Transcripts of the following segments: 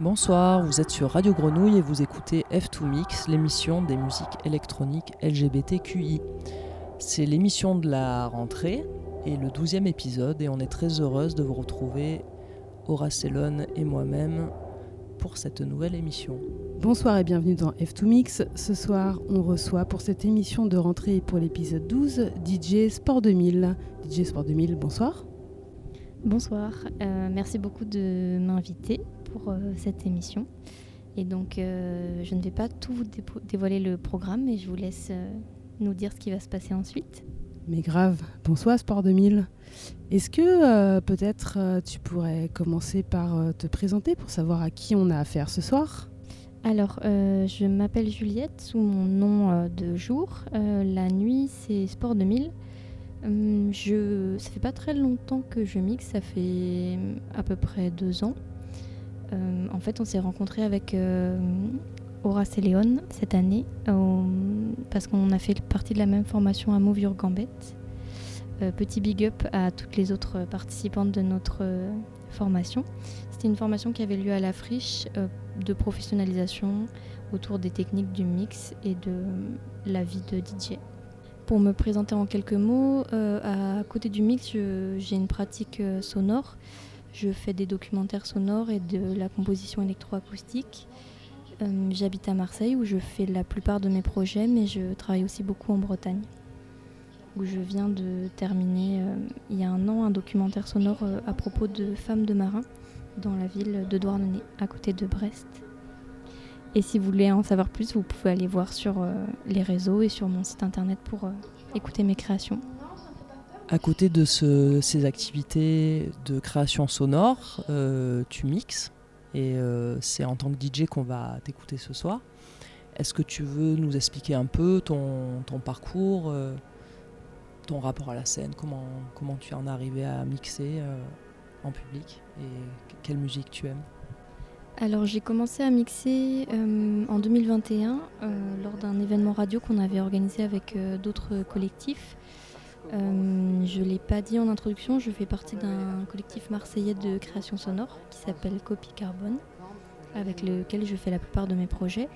Bonsoir, vous êtes sur Radio Grenouille et vous écoutez F2Mix, l'émission des musiques électroniques LGBTQI. C'est l'émission de la rentrée et le 12e épisode, et on est très heureuse de vous retrouver, Horace Elone et moi-même, pour cette nouvelle émission. Bonsoir et bienvenue dans F2Mix. Ce soir, on reçoit pour cette émission de rentrée et pour l'épisode 12, DJ Sport 2000. DJ Sport 2000, bonsoir. Bonsoir, merci beaucoup de m'inviter pour cette émission. Et donc, je ne vais pas tout vous dévoiler le programme, mais je vous laisse nous dire ce qui va se passer ensuite. Mais grave, bonsoir Sport 2000. Est-ce que peut-être tu pourrais commencer par te présenter pour savoir à qui on a affaire ce soir ? Alors, je m'appelle Juliette sous mon nom de jour. La nuit, c'est Sport 2000. Ça fait pas très longtemps que je mixe, ça fait à peu près 2 ans. En fait, on s'est rencontrés avec Horace Elone cette année parce qu'on a fait partie de la même formation à Move Your Gambette. Petit big up à toutes les autres participantes de notre formation. C'était une formation qui avait lieu à la Friche de professionnalisation autour des techniques du mix et de la vie de DJ. Pour me présenter en quelques mots, à côté du mix, j'ai une pratique sonore. Je fais des documentaires sonores et de la composition électroacoustique. J'habite à Marseille où je fais la plupart de mes projets, mais je travaille aussi beaucoup en Bretagne, où je viens de terminer il y a 1 an un documentaire sonore à propos de femmes de marins dans la ville de Douarnenez, à côté de Brest. Et si vous voulez en savoir plus, vous pouvez aller voir sur les réseaux et sur mon site internet pour écouter mes créations. À côté de ces activités de création sonore, tu mixes et c'est en tant que DJ qu'on va t'écouter ce soir. Est-ce que tu veux nous expliquer un peu ton parcours, ton rapport à la scène, comment tu en es arrivé à mixer en public et quelle musique tu aimes ? Alors j'ai commencé à mixer en 2021 lors d'un événement radio qu'on avait organisé avec d'autres collectifs. Je ne l'ai pas dit en introduction, je fais partie d'un collectif marseillais de création sonore qui s'appelle Copie Carbone, avec lequel je fais la plupart de mes projets.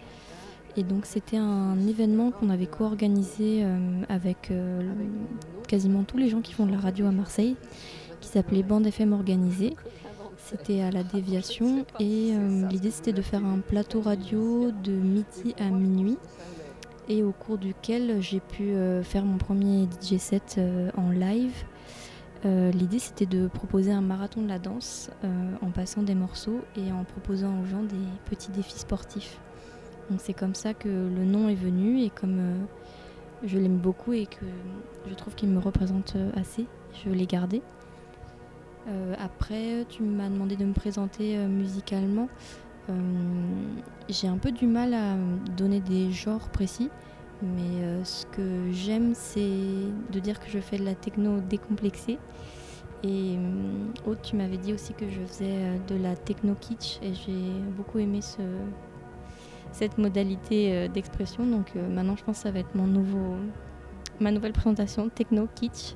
Et donc c'était un événement qu'on avait co-organisé avec quasiment tous les gens qui font de la radio à Marseille, qui s'appelait Bande FM organisée. C'était à la Déviation et l'idée c'était de faire un plateau radio de midi à minuit et au cours duquel j'ai pu faire mon premier DJ set en live. L'idée c'était de proposer un marathon de la danse en passant des morceaux et en proposant aux gens des petits défis sportifs. Donc c'est comme ça que le nom est venu et comme je l'aime beaucoup et que je trouve qu'il me représente assez, je l'ai gardé. Après, tu m'as demandé de me présenter musicalement. J'ai un peu du mal à donner des genres précis, mais ce que j'aime, c'est de dire que je fais de la techno décomplexée. Et Aude, tu m'avais dit aussi que je faisais de la techno kitsch, et j'ai beaucoup aimé cette modalité d'expression. Donc maintenant, je pense que ça va être ma nouvelle présentation, techno kitsch.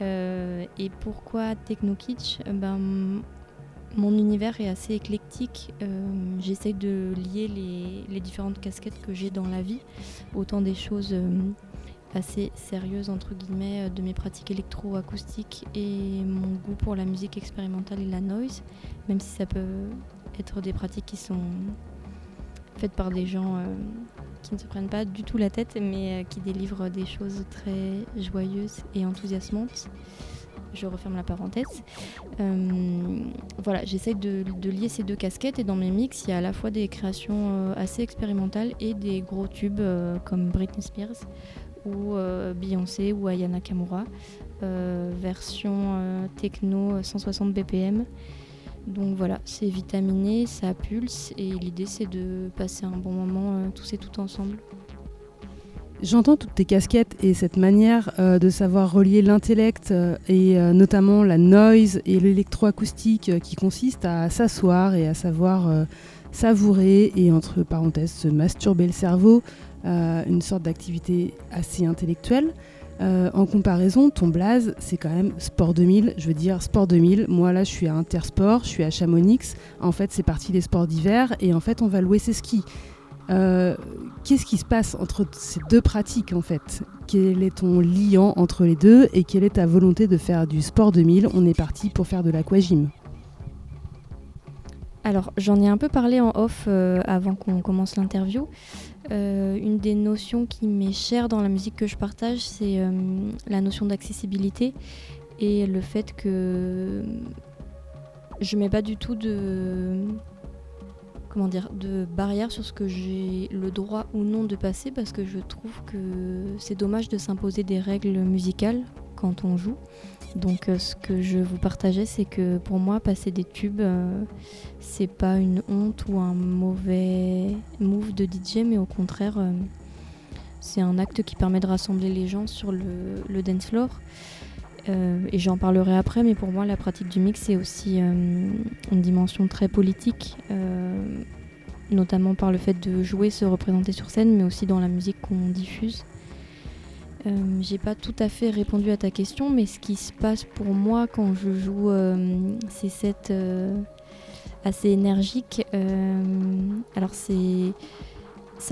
Et pourquoi techno kitsch ? Mon univers est assez éclectique. J'essaie de lier les différentes casquettes que j'ai dans la vie, autant des choses assez sérieuses entre guillemets de mes pratiques électro-acoustiques et mon goût pour la musique expérimentale et la noise, même si ça peut être des pratiques qui sont faites par des gens qui ne se prennent pas du tout la tête, mais qui délivrent des choses très joyeuses et enthousiasmantes. Je referme la parenthèse. Voilà, j'essaye de lier ces 2 casquettes, et dans mes mix, il y a à la fois des créations assez expérimentales et des gros tubes comme Britney Spears ou Beyoncé ou Aya Nakamura, version techno 160 BPM. Donc voilà, c'est vitaminé, ça pulse et l'idée c'est de passer un bon moment tous et tout ensemble. J'entends toutes tes casquettes et cette manière de savoir relier l'intellect et notamment la noise et l'électroacoustique qui consiste à s'asseoir et à savoir savourer et entre parenthèses se masturber le cerveau une sorte d'activité assez intellectuelle. En comparaison, ton blaze, c'est quand même Sport 2000. Je veux dire, Sport 2000, moi là, je suis à Intersport, je suis à Chamonix. En fait, c'est parti des sports d'hiver et en fait, on va louer ses skis. Qu'est-ce qui se passe entre ces deux pratiques, en fait ? Quel est ton liant entre les deux et quelle est ta volonté de faire du Sport 2000 ? On est parti pour faire de l'aquagym. Alors, j'en ai un peu parlé en off avant qu'on commence l'interview. Une des notions qui m'est chère dans la musique que je partage, c'est la notion d'accessibilité et le fait que je mets pas du tout de barrière sur ce que j'ai le droit ou non de passer, parce que je trouve que c'est dommage de s'imposer des règles musicales quand on joue. Donc ce que je vous partageais, c'est que pour moi, passer des tubes, c'est pas une honte ou un mauvais move de DJ, mais au contraire, c'est un acte qui permet de rassembler les gens sur le dance floor. Et j'en parlerai après, mais pour moi, la pratique du mix, c'est aussi une dimension très politique, notamment par le fait de jouer, se représenter sur scène, mais aussi dans la musique qu'on diffuse. J'ai pas tout à fait répondu à ta question, mais ce qui se passe pour moi quand je joue ces sets assez énergiques, alors ça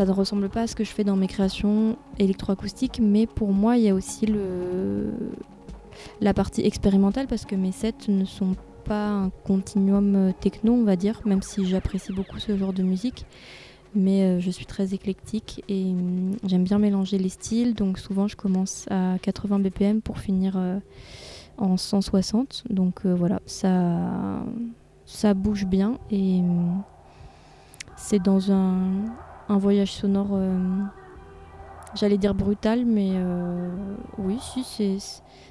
ne ressemble pas à ce que je fais dans mes créations électroacoustiques, mais pour moi il y a aussi la partie expérimentale, parce que mes sets ne sont pas un continuum techno, on va dire, même si j'apprécie beaucoup ce genre de musique. Mais je suis très éclectique et j'aime bien mélanger les styles. Donc souvent, je commence à 80 BPM pour finir en 160. Donc voilà, ça bouge bien et c'est dans un voyage sonore, j'allais dire brutal, mais oui,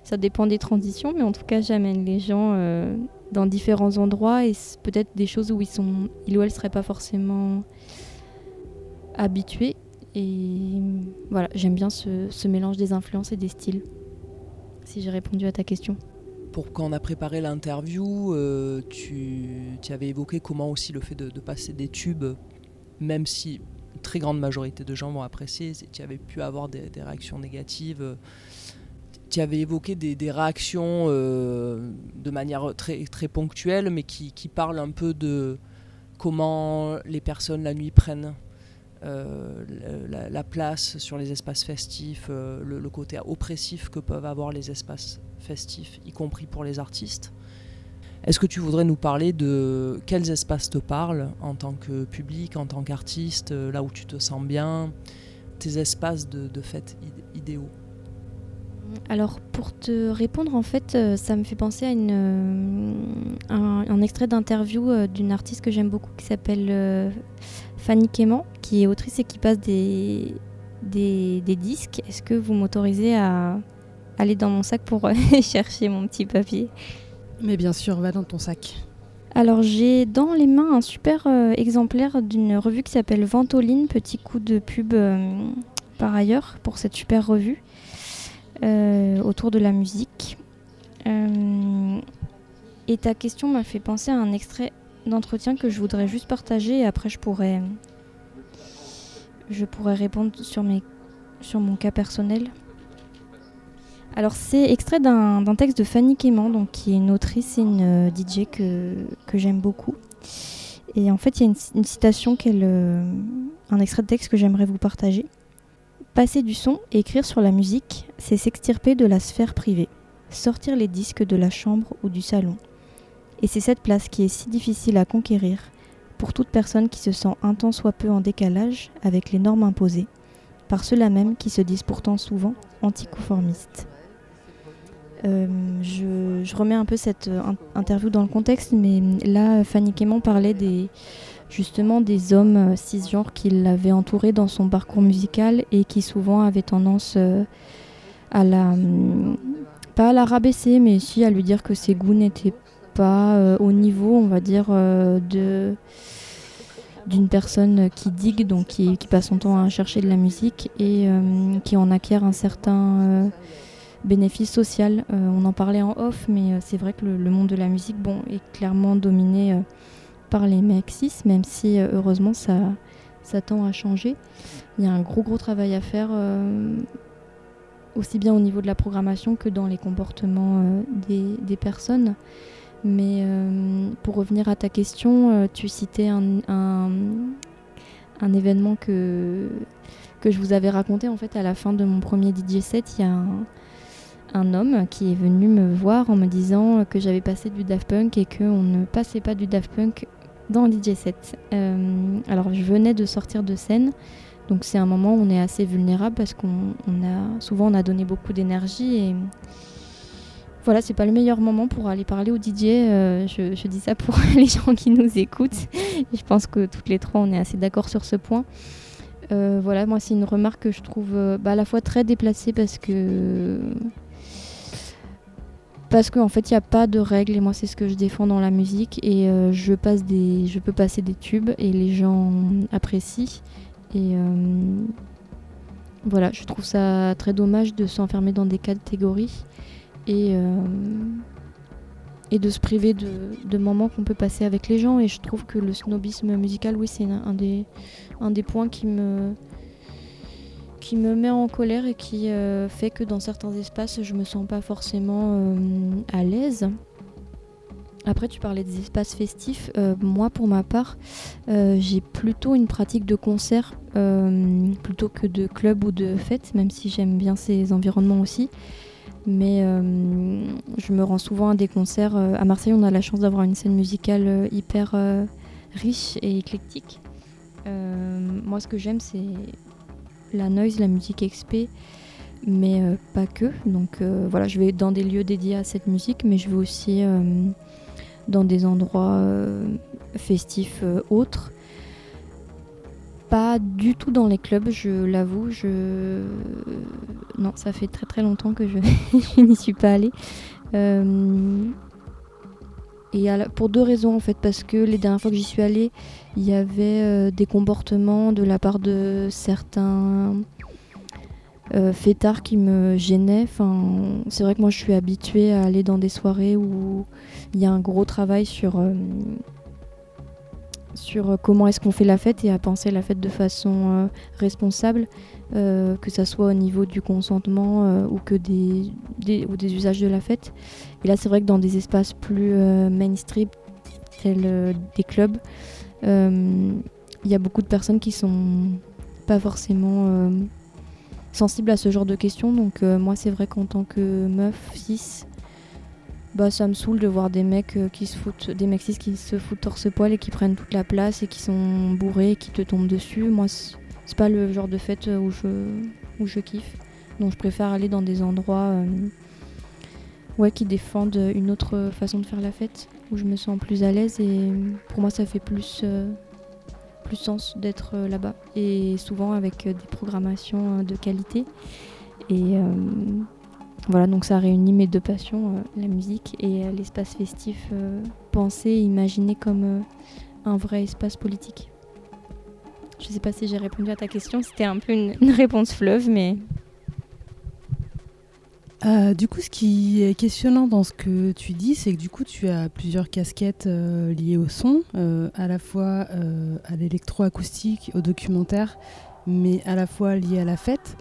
ça dépend des transitions. Mais en tout cas, j'amène les gens dans différents endroits et peut-être des choses où ils ou elles ne seraient pas forcément habituée, et voilà, j'aime bien ce mélange des influences et des styles, si j'ai répondu à ta question. Quand on a préparé l'interview, tu avais évoqué comment aussi le fait de passer des tubes, même si une très grande majorité de gens vont apprécier, tu avais pu avoir des réactions négatives. Tu avais évoqué des réactions de manière très, très ponctuelle, mais qui parlent un peu de comment les personnes la nuit prennent la place sur les espaces festifs, le côté oppressif que peuvent avoir les espaces festifs, y compris pour les artistes. Est-ce que tu voudrais nous parler de quels espaces te parlent en tant que public, en tant qu'artiste, là où tu te sens bien, tes espaces de fête idéaux ? Alors, pour te répondre, en fait, ça me fait penser à un extrait d'interview d'une artiste que j'aime beaucoup qui s'appelle Fanny Quément, qui est autrice et qui passe des disques. Est-ce que vous m'autorisez à aller dans mon sac pour chercher mon petit papier ? Mais bien sûr, va dans ton sac. Alors, j'ai dans les mains un super exemplaire d'une revue qui s'appelle Ventoline, petit coup de pub par ailleurs pour cette super revue. Autour de la musique. Et ta question m'a fait penser à un extrait d'entretien que je voudrais juste partager et après je pourrais répondre sur mon cas personnel. Alors c'est extrait d'un texte de Fanny Quément, donc, qui est une autrice et une DJ que j'aime beaucoup. Et en fait il y a une citation, un extrait de texte que j'aimerais vous partager. Passer du son et écrire sur la musique, c'est s'extirper de la sphère privée, sortir les disques de la chambre ou du salon. Et c'est cette place qui est si difficile à conquérir pour toute personne qui se sent un tant soit peu en décalage avec les normes imposées, par ceux-là même qui se disent pourtant souvent anticonformistes. Je remets un peu cette interview dans le contexte, mais là, Fanny Quément parlait justement des hommes cisgenres qui l'avaient entourée dans son parcours musical et qui souvent avaient tendance à pas à la rabaisser, mais aussi à lui dire que ses goûts n'étaient pas au niveau, on va dire, d'une personne qui digue, donc qui passe son temps à chercher de la musique et qui en acquiert un certain bénéfice social. On en parlait en off, mais c'est vrai que le monde de la musique est clairement dominé par les mecs cis, même si heureusement ça ça tend à changer. Il y a un gros travail à faire, aussi bien au niveau de la programmation que dans les comportements des personnes. Mais pour revenir à ta question, tu citais un événement que je vous avais raconté en fait à la fin de mon premier DJ set. Il y a un homme qui est venu me voir en me disant que j'avais passé du Daft Punk et qu'on ne passait pas du Daft Punk dans le DJ set. Alors je venais de sortir de scène, donc c'est un moment où on est assez vulnérable parce qu'on a donné beaucoup d'énergie et voilà, c'est pas le meilleur moment pour aller parler au DJ. Je dis ça pour les gens qui nous écoutent. Et je pense que toutes les trois on est assez d'accord sur ce point. Voilà, moi c'est une remarque que je trouve à la fois très déplacée parce qu'en fait il n'y a pas de règles et moi c'est ce que je défends dans la musique et je peux passer des tubes et les gens apprécient et voilà, je trouve ça très dommage de s'enfermer dans des catégories et de se priver de moments qu'on peut passer avec les gens et je trouve que le snobisme musical, oui, c'est un des points qui me met en colère et qui fait que dans certains espaces je me sens pas forcément à l'aise. Après tu parlais des espaces festifs, moi pour ma part j'ai plutôt une pratique de concert plutôt que de club ou de fête, même si j'aime bien ces environnements aussi. Mais je me rends souvent à des concerts. À Marseille, on a la chance d'avoir une scène musicale hyper riche et éclectique. Moi, ce que j'aime, c'est la noise, la musique expé, mais pas que. Donc voilà, je vais dans des lieux dédiés à cette musique, mais je vais aussi dans des endroits festifs autres. Pas du tout dans les clubs, je l'avoue. Non, ça fait très très longtemps que je n'y suis pas allée. Et pour deux raisons en fait, parce que les dernières fois que j'y suis allée, il y avait des comportements de la part de certains fêtards qui me gênaient. Enfin, c'est vrai que moi je suis habituée à aller dans des soirées où il y a un gros travail sur comment est-ce qu'on fait la fête et à penser la fête de façon responsable, que ça soit au niveau du consentement ou que des usages de la fête. Et là c'est vrai que dans des espaces plus mainstream tels des clubs, il y a beaucoup de personnes qui sont pas forcément sensibles à ce genre de questions, donc moi c'est vrai qu'en tant que meuf cis, ça me saoule de voir des mecs cis qui se foutent torse-poil et qui prennent toute la place et qui sont bourrés et qui te tombent dessus. Moi, c'est pas le genre de fête où je kiffe. Donc je préfère aller dans des endroits qui défendent une autre façon de faire la fête, où je me sens plus à l'aise et pour moi ça fait plus sens d'être là-bas. Et souvent avec des programmations de qualité. Et... voilà, donc ça réunit mes deux passions, la musique et l'espace festif, pensé et imaginé comme un vrai espace politique. Je ne sais pas si j'ai répondu à ta question, c'était un peu une réponse fleuve, mais... du coup, ce qui est questionnant dans ce que tu dis, c'est que du coup, tu as plusieurs casquettes liées au son, à la fois à l'électroacoustique, au documentaire, mais à la fois liées à la fête.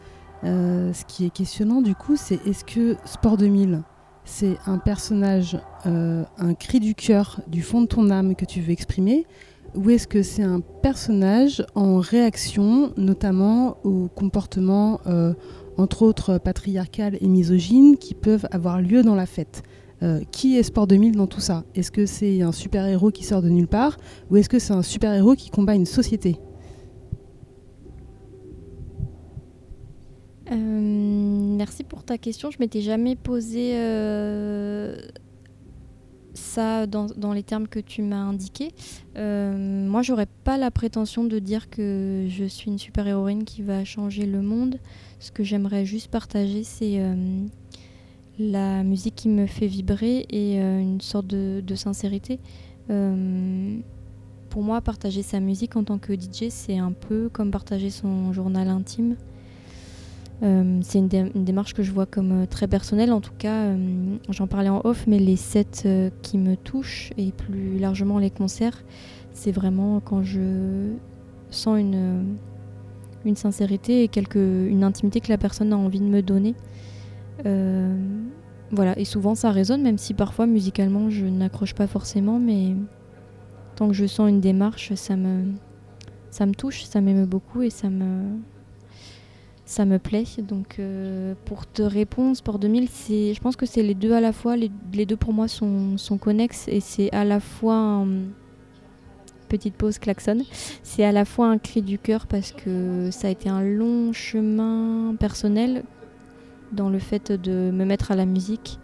Ce qui est questionnant du coup, c'est est-ce que Sport 2000 c'est un personnage, un cri du cœur, du fond de ton âme que tu veux exprimer, ou est-ce que c'est un personnage en réaction notamment aux comportements entre autres patriarcal et misogyne qui peuvent avoir lieu dans la fête? Qui est Sport 2000 dans tout ça? Est-ce que c'est un super-héros qui sort de nulle part, ou est-ce que c'est un super-héros qui combat une société? Merci pour ta question. Je m'étais jamais posé ça dans les termes que tu m'as indiqués. Moi, j'aurais pas la prétention de dire que je suis une super-héroïne qui va changer le monde. Ce que j'aimerais juste partager, c'est la musique qui me fait vibrer et une sorte de sincérité. Pour moi, partager sa musique en tant que DJ, c'est un peu comme partager son journal intime. C'est une démarche que je vois comme très personnelle, en tout cas j'en parlais en off, mais les sets qui me touchent et plus largement les concerts, c'est vraiment quand je sans une sincérité et une intimité que la personne a envie de me donner. Voilà, et souvent ça résonne, même si parfois musicalement je n'accroche pas forcément, mais tant que je sens une démarche, ça me touche, ça m'émeut beaucoup et ça me plaît. Donc pour te répondre, Sport 2000, je pense que c'est les deux à la fois, les deux pour moi sont connexes, et c'est à la fois petite pause klaxon, c'est à la fois un cri du cœur parce que ça a été un long chemin personnel dans le fait de me mettre à la musique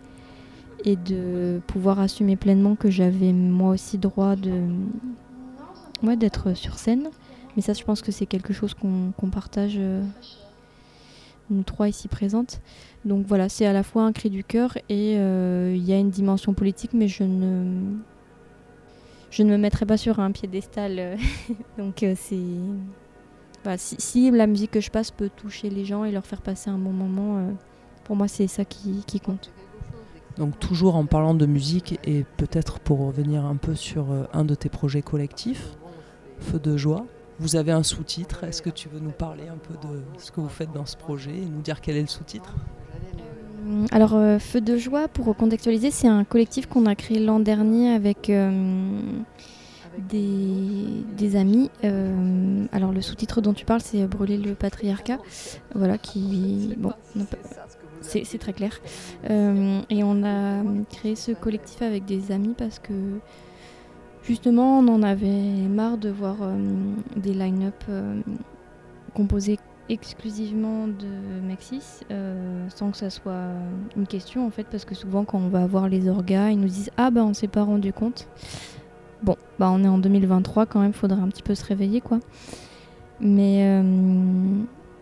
et de pouvoir assumer pleinement que j'avais moi aussi droit d'être sur scène. Mais ça, je pense que c'est quelque chose qu'on partage nous trois ici présentes. Donc voilà, c'est à la fois un cri du cœur et il y a une dimension politique, mais je ne me mettrai pas sur un piédestal. Donc c'est... Voilà, si la musique que je passe peut toucher les gens et leur faire passer un bon moment, pour moi c'est ça qui compte. Donc toujours en parlant de musique, et peut-être pour revenir un peu sur un de tes projets collectifs, Feu de joie, vous avez un sous-titre. Est-ce que tu veux nous parler un peu de ce que vous faites dans ce projet et nous dire quel est le sous-titre ? Alors Feu de joie, pour recontextualiser, c'est un collectif qu'on a créé l'an dernier avec... Des amis. Alors le sous-titre dont tu parles, c'est Brûler le patriarcat. Voilà, qui... Bon, c'est très clair. Et on a créé ce collectif avec des amis parce que justement, on en avait marre de voir des line-up composés exclusivement de Maxis, sans que ça soit une question en fait, parce que souvent quand on va voir les orgas, ils nous disent « Ah bah on s'est pas rendu compte ». Bon, bah on est en 2023 quand même, faudrait un petit peu se réveiller quoi. Mais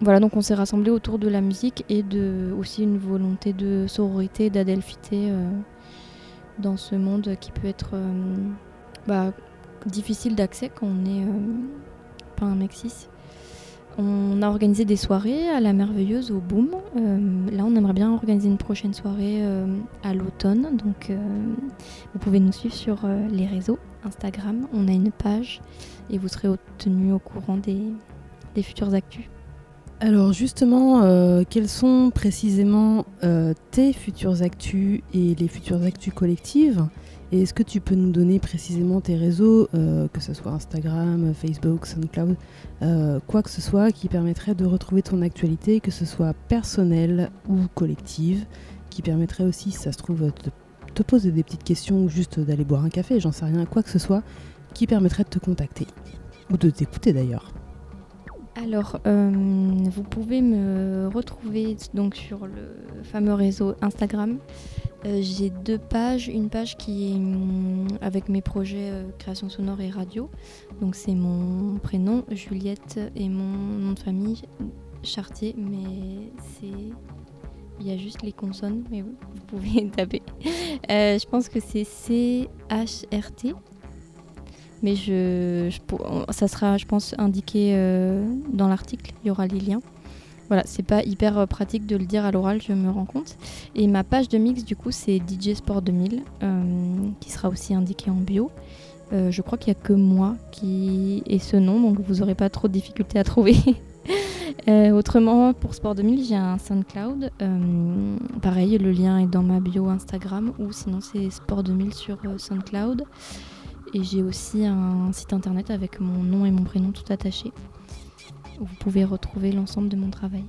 voilà, donc on s'est rassemblés autour de la musique et aussi une volonté de sororité, d'adelphité dans ce monde qui peut être difficile d'accès quand on est pas un Maxis. On a organisé des soirées à La Merveilleuse, au Boom. Là, on aimerait bien organiser une prochaine soirée à l'automne. Donc, vous pouvez nous suivre sur les réseaux Instagram. On a une page et vous serez tenus au courant des futures actus. Alors justement, quelles sont précisément tes futures actus et les futures actus collectives ? Et est-ce que tu peux nous donner précisément tes réseaux, que ce soit Instagram, Facebook, Soundcloud, quoi que ce soit qui permettrait de retrouver ton actualité, que ce soit personnelle ou collective, qui permettrait aussi, si ça se trouve, de te poser des petites questions ou juste d'aller boire un café, j'en sais rien, quoi que ce soit, qui permettrait de te contacter ou de t'écouter d'ailleurs. Alors, vous pouvez me retrouver donc sur le fameux réseau Instagram. J'ai deux pages, une page qui est avec mes projets création sonore et radio. Donc c'est mon prénom, Juliette, et mon nom de famille, Chartier, mais il y a juste les consonnes, mais oui, vous pouvez taper. Je pense que c'est C-H-R-T, mais ça sera, je pense, indiqué dans l'article, il y aura les liens. Voilà, c'est pas hyper pratique de le dire à l'oral, je me rends compte. Et ma page de mix, du coup, c'est DJ Sport 2000, qui sera aussi indiquée en bio. Je crois qu'il n'y a que moi qui ai ce nom, donc vous n'aurez pas trop de difficultés à trouver. Autrement, pour Sport 2000, j'ai un Soundcloud. Pareil, le lien est dans ma bio Instagram, ou sinon c'est Sport 2000 sur Soundcloud. Et j'ai aussi un site internet avec mon nom et mon prénom tout attaché. Vous pouvez retrouver l'ensemble de mon travail.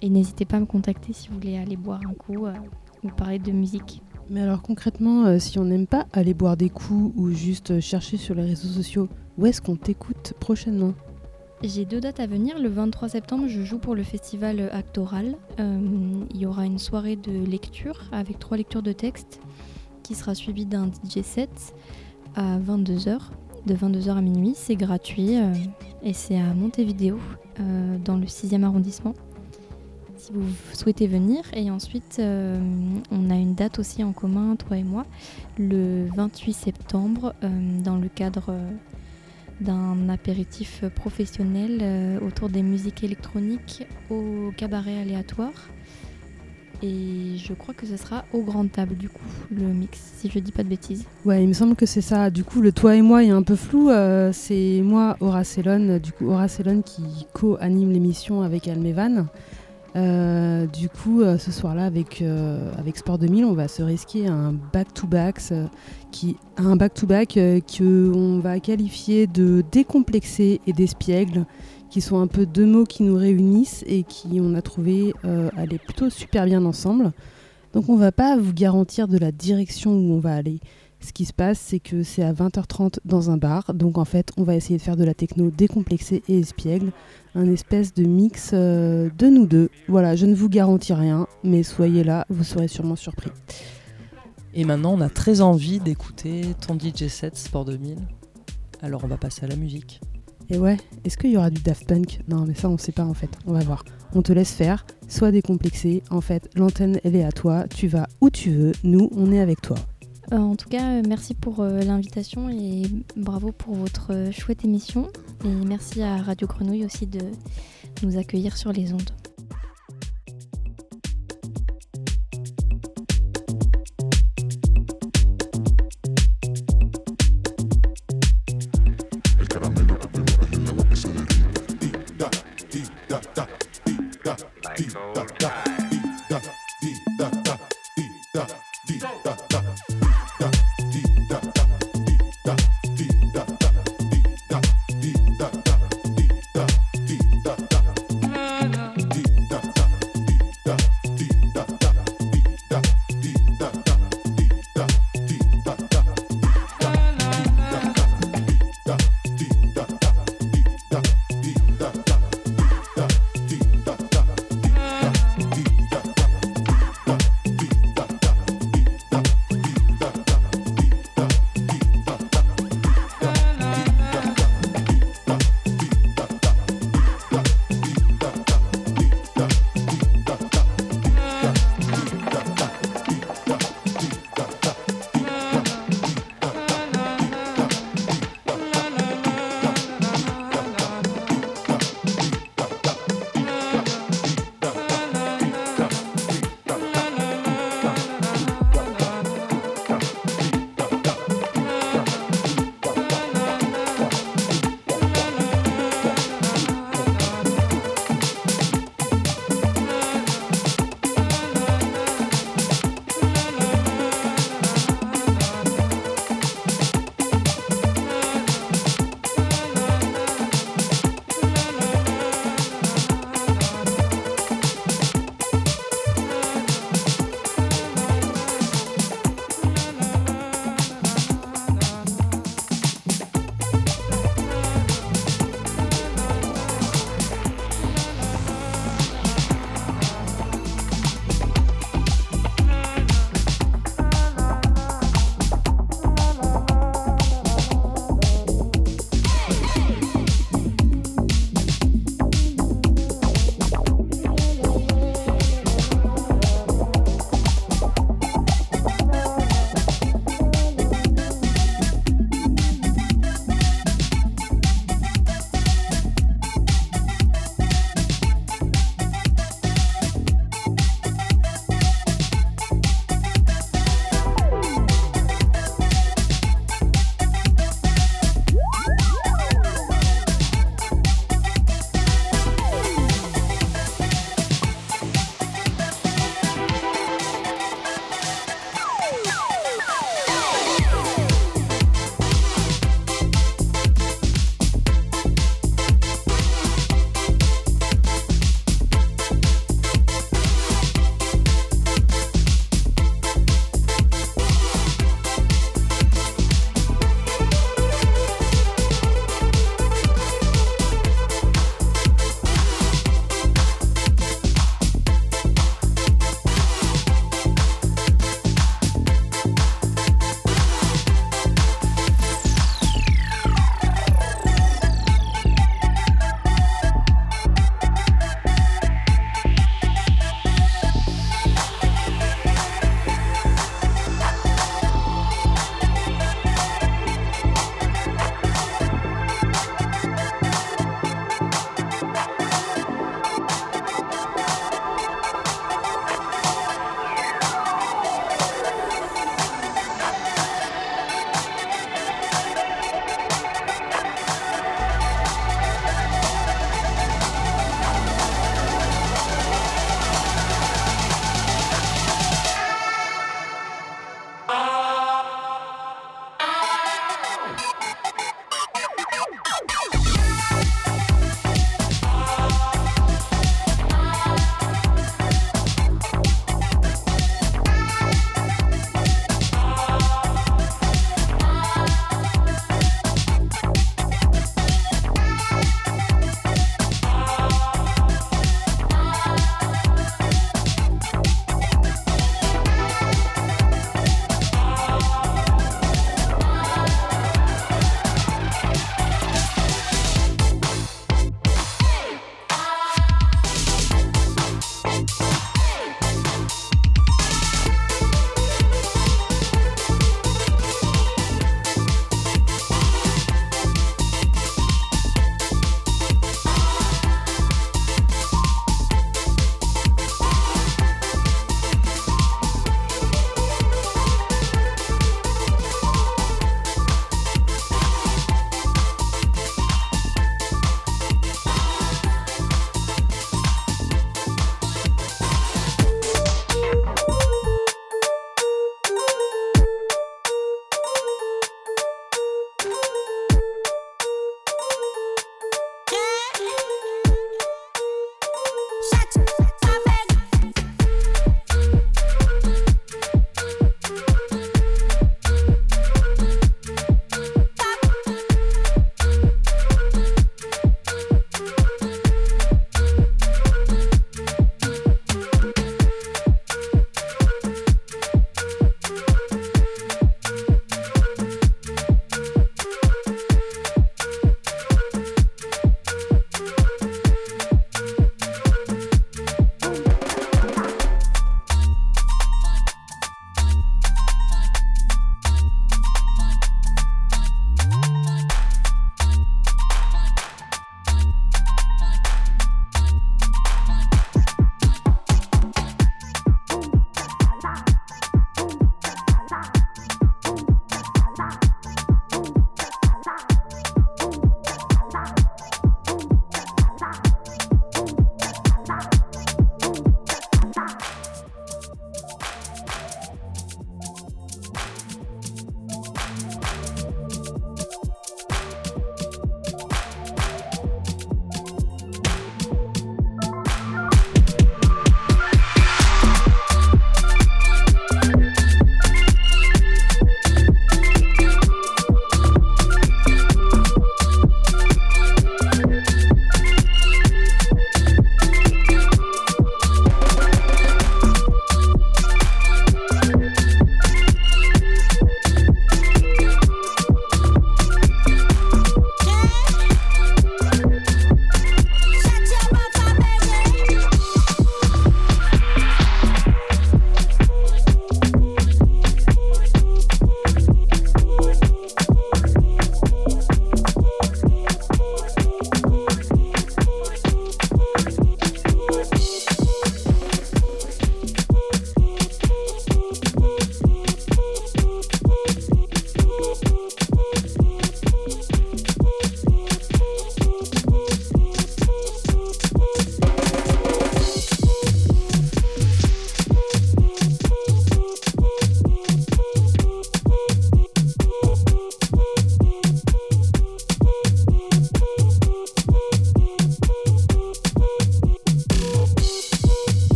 Et n'hésitez pas à me contacter si vous voulez aller boire un coup ou parler de musique. Mais alors concrètement, si on n'aime pas aller boire des coups ou juste chercher sur les réseaux sociaux, où est-ce qu'on t'écoute prochainement ? J'ai deux dates à venir. Le 23 septembre, je joue pour le festival Actoral. Il y aura une soirée de lecture avec 3 lectures de texte qui sera suivie d'un DJ set à 22h. De 22h à minuit, c'est gratuit et c'est à Montevideo dans le 6e arrondissement si vous souhaitez venir. Et ensuite on a une date aussi en commun, toi et moi, le 28 septembre dans le cadre d'un apéritif professionnel autour des musiques électroniques au cabaret aléatoire. Et je crois que ce sera aux grandes tables, du coup, le mix, si je dis pas de bêtises. Ouais, il me semble que c'est ça. Du coup, le toi et moi est un peu flou. C'est moi, Auracélone, du coup, Auracélone qui co-anime l'émission avec Almevan. Du coup, ce soir-là, avec Sport 2000, on va se risquer un back-to-back qu'on va qualifier de décomplexé et d'espiègle, qui sont un peu deux mots qui nous réunissent et qui, on a trouvé, allaient plutôt super bien ensemble. Donc on va pas vous garantir de la direction où on va aller. Ce qui se passe, c'est que c'est à 20h30 dans un bar. Donc en fait, on va essayer de faire de la techno décomplexée et espiègle, un espèce de mix de nous deux. Voilà, je ne vous garantis rien, mais soyez là, vous serez sûrement surpris. Et maintenant, on a très envie d'écouter ton DJ set Sport 2000. Alors on va passer à la musique. Et ouais, est-ce qu'il y aura du Daft Punk ? Non, mais ça, on sait pas, en fait. On va voir. On te laisse faire. Sois décomplexé. En fait, l'antenne, elle est à toi. Tu vas où tu veux. Nous, on est avec toi. En tout cas, merci pour l'invitation et bravo pour votre chouette émission. Et merci à Radio Grenouille aussi de nous accueillir sur les ondes.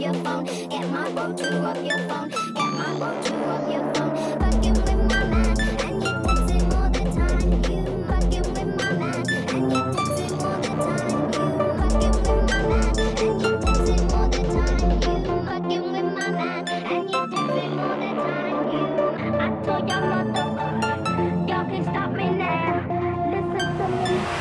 your phone. Get my boat to up your phone. Get my boat to up your phone. Fucking with my mind, and you're texting all the time. You fucking with my mind, and you're texting all the time. You fucking with my mind, and you're texting all the time. You fucking with my mind, and you're texting all the time. You, I told y'all motherfuckers, y'all can stop me now. Listen to me.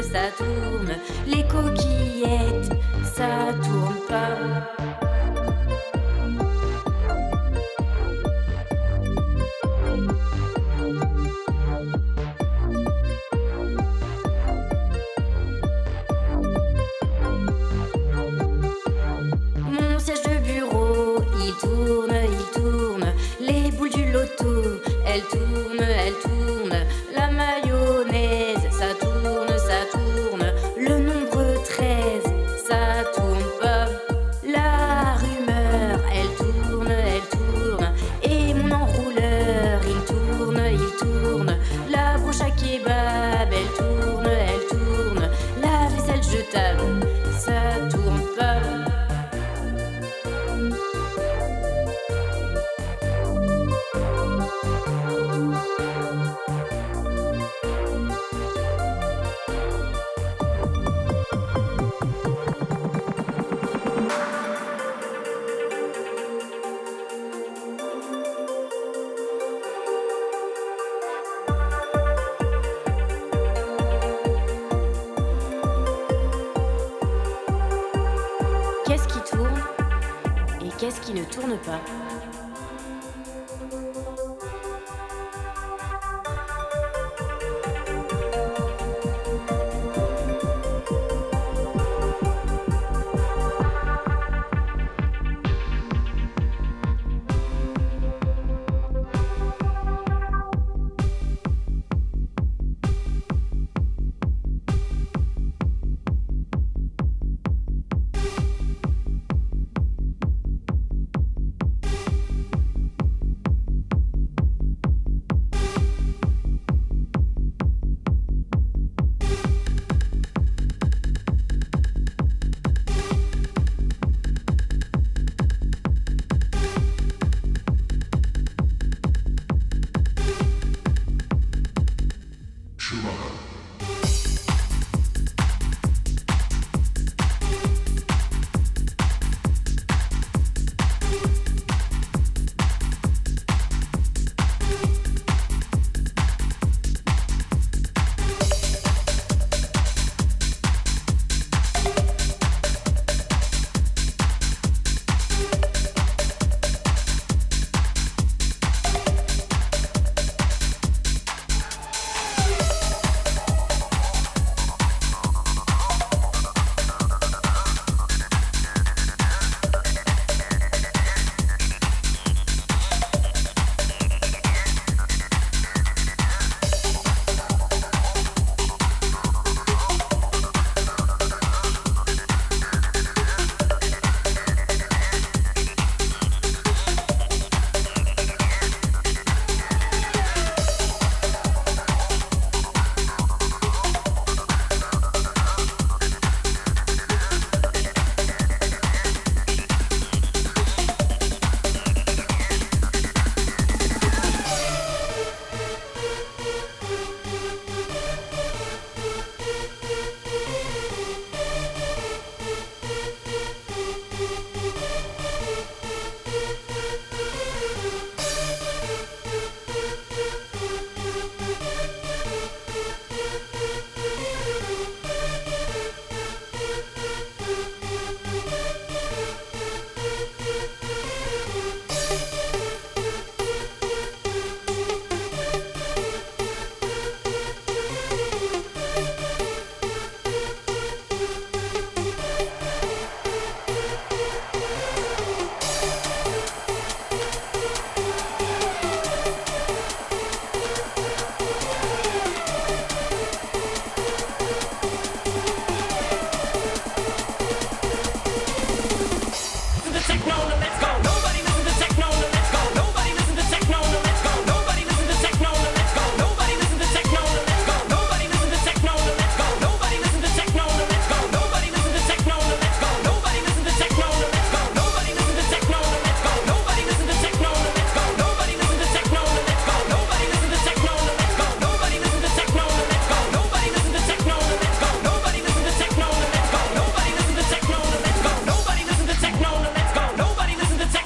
Ça tourne, les coquillettes, ça tourne pas. Mon siège de bureau, il tourne, les boules du loto, elles tournent, elles tournent. La mayonnaise, ça tourne. Ça tourne, le nombre 13, ça tourne pas. La rumeur, elle tourne, et mon enrouleur, il tourne, la broche à kebab, elle tourne, la vaisselle jetable, ça tourne pas. Qu'est-ce qui ne tourne pas ?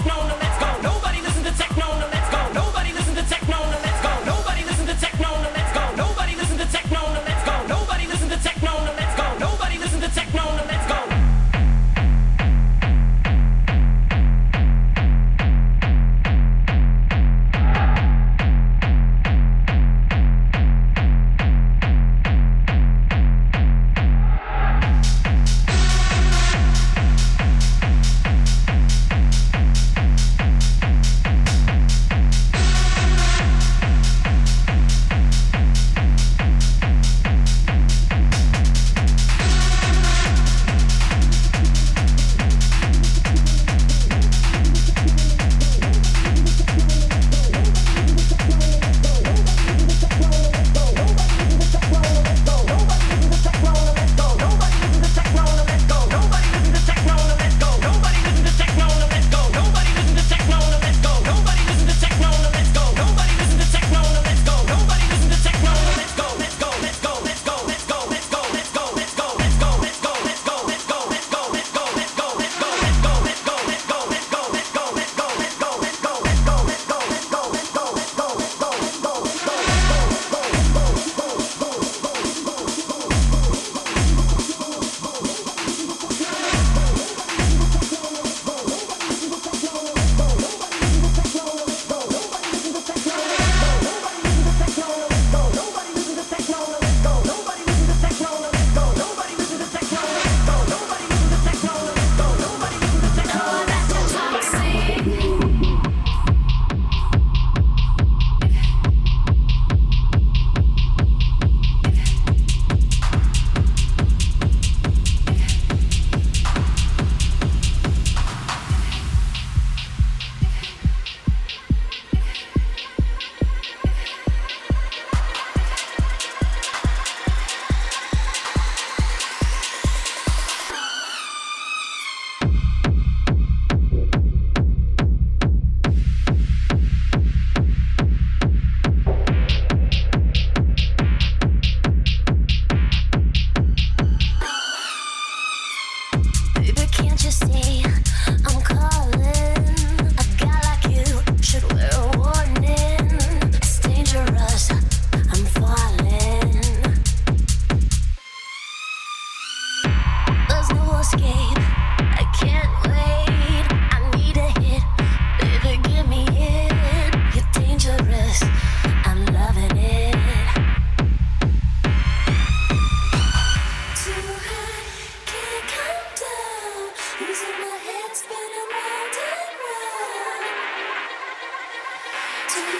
No, no. Plus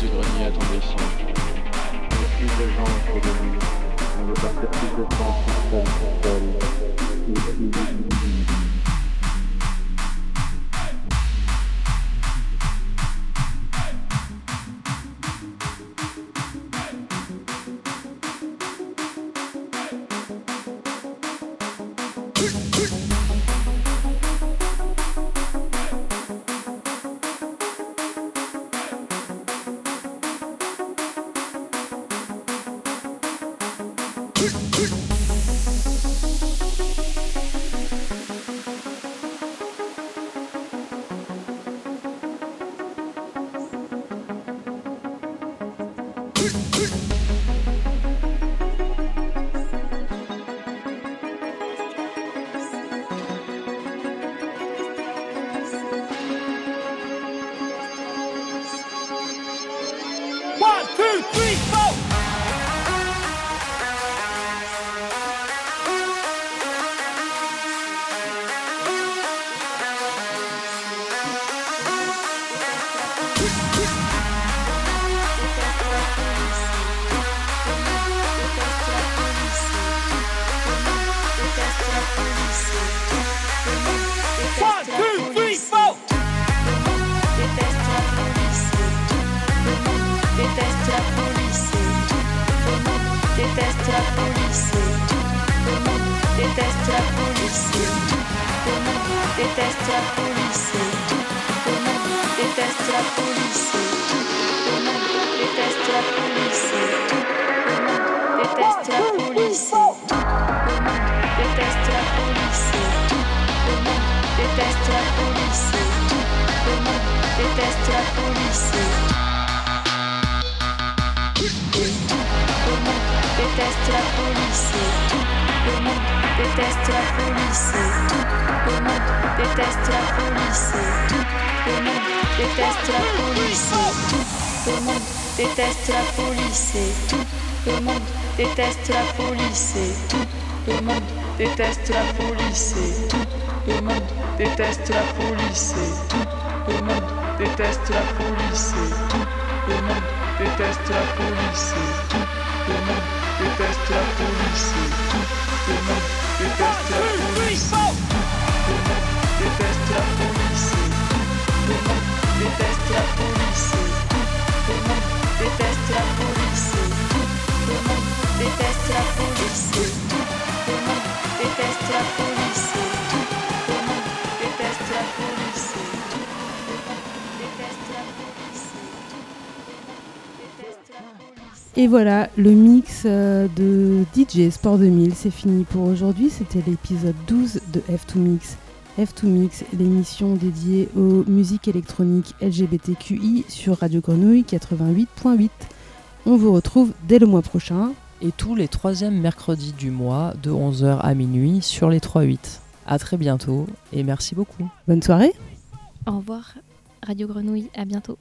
de grenier à ton dessin, plus de gens autour de nous, On veut pas faire plus de temps tout seul. Déteste la police et tout le monde déteste la police et tout le monde déteste la police et tout le monde déteste la police et tout le monde déteste la police et tout le monde déteste la police et tout le monde déteste la police et tout le monde déteste la police et tout le monde déteste la police et tout le monde déteste la police et tout le monde déteste la police, tout le monde déteste la police, tout le monde déteste la police, tout le monde déteste la police. Et voilà, le mix de DJ Sport 2000, c'est fini pour aujourd'hui. C'était l'épisode 12 de F2Mix. F2Mix, l'émission dédiée aux musiques électroniques LGBTQI sur Radio Grenouille 88.8. On vous retrouve dès le mois prochain. Et tous les troisièmes mercredis du mois de 11h à minuit sur les 3-8. À très bientôt et merci beaucoup. Bonne soirée. Au revoir Radio Grenouille, à bientôt.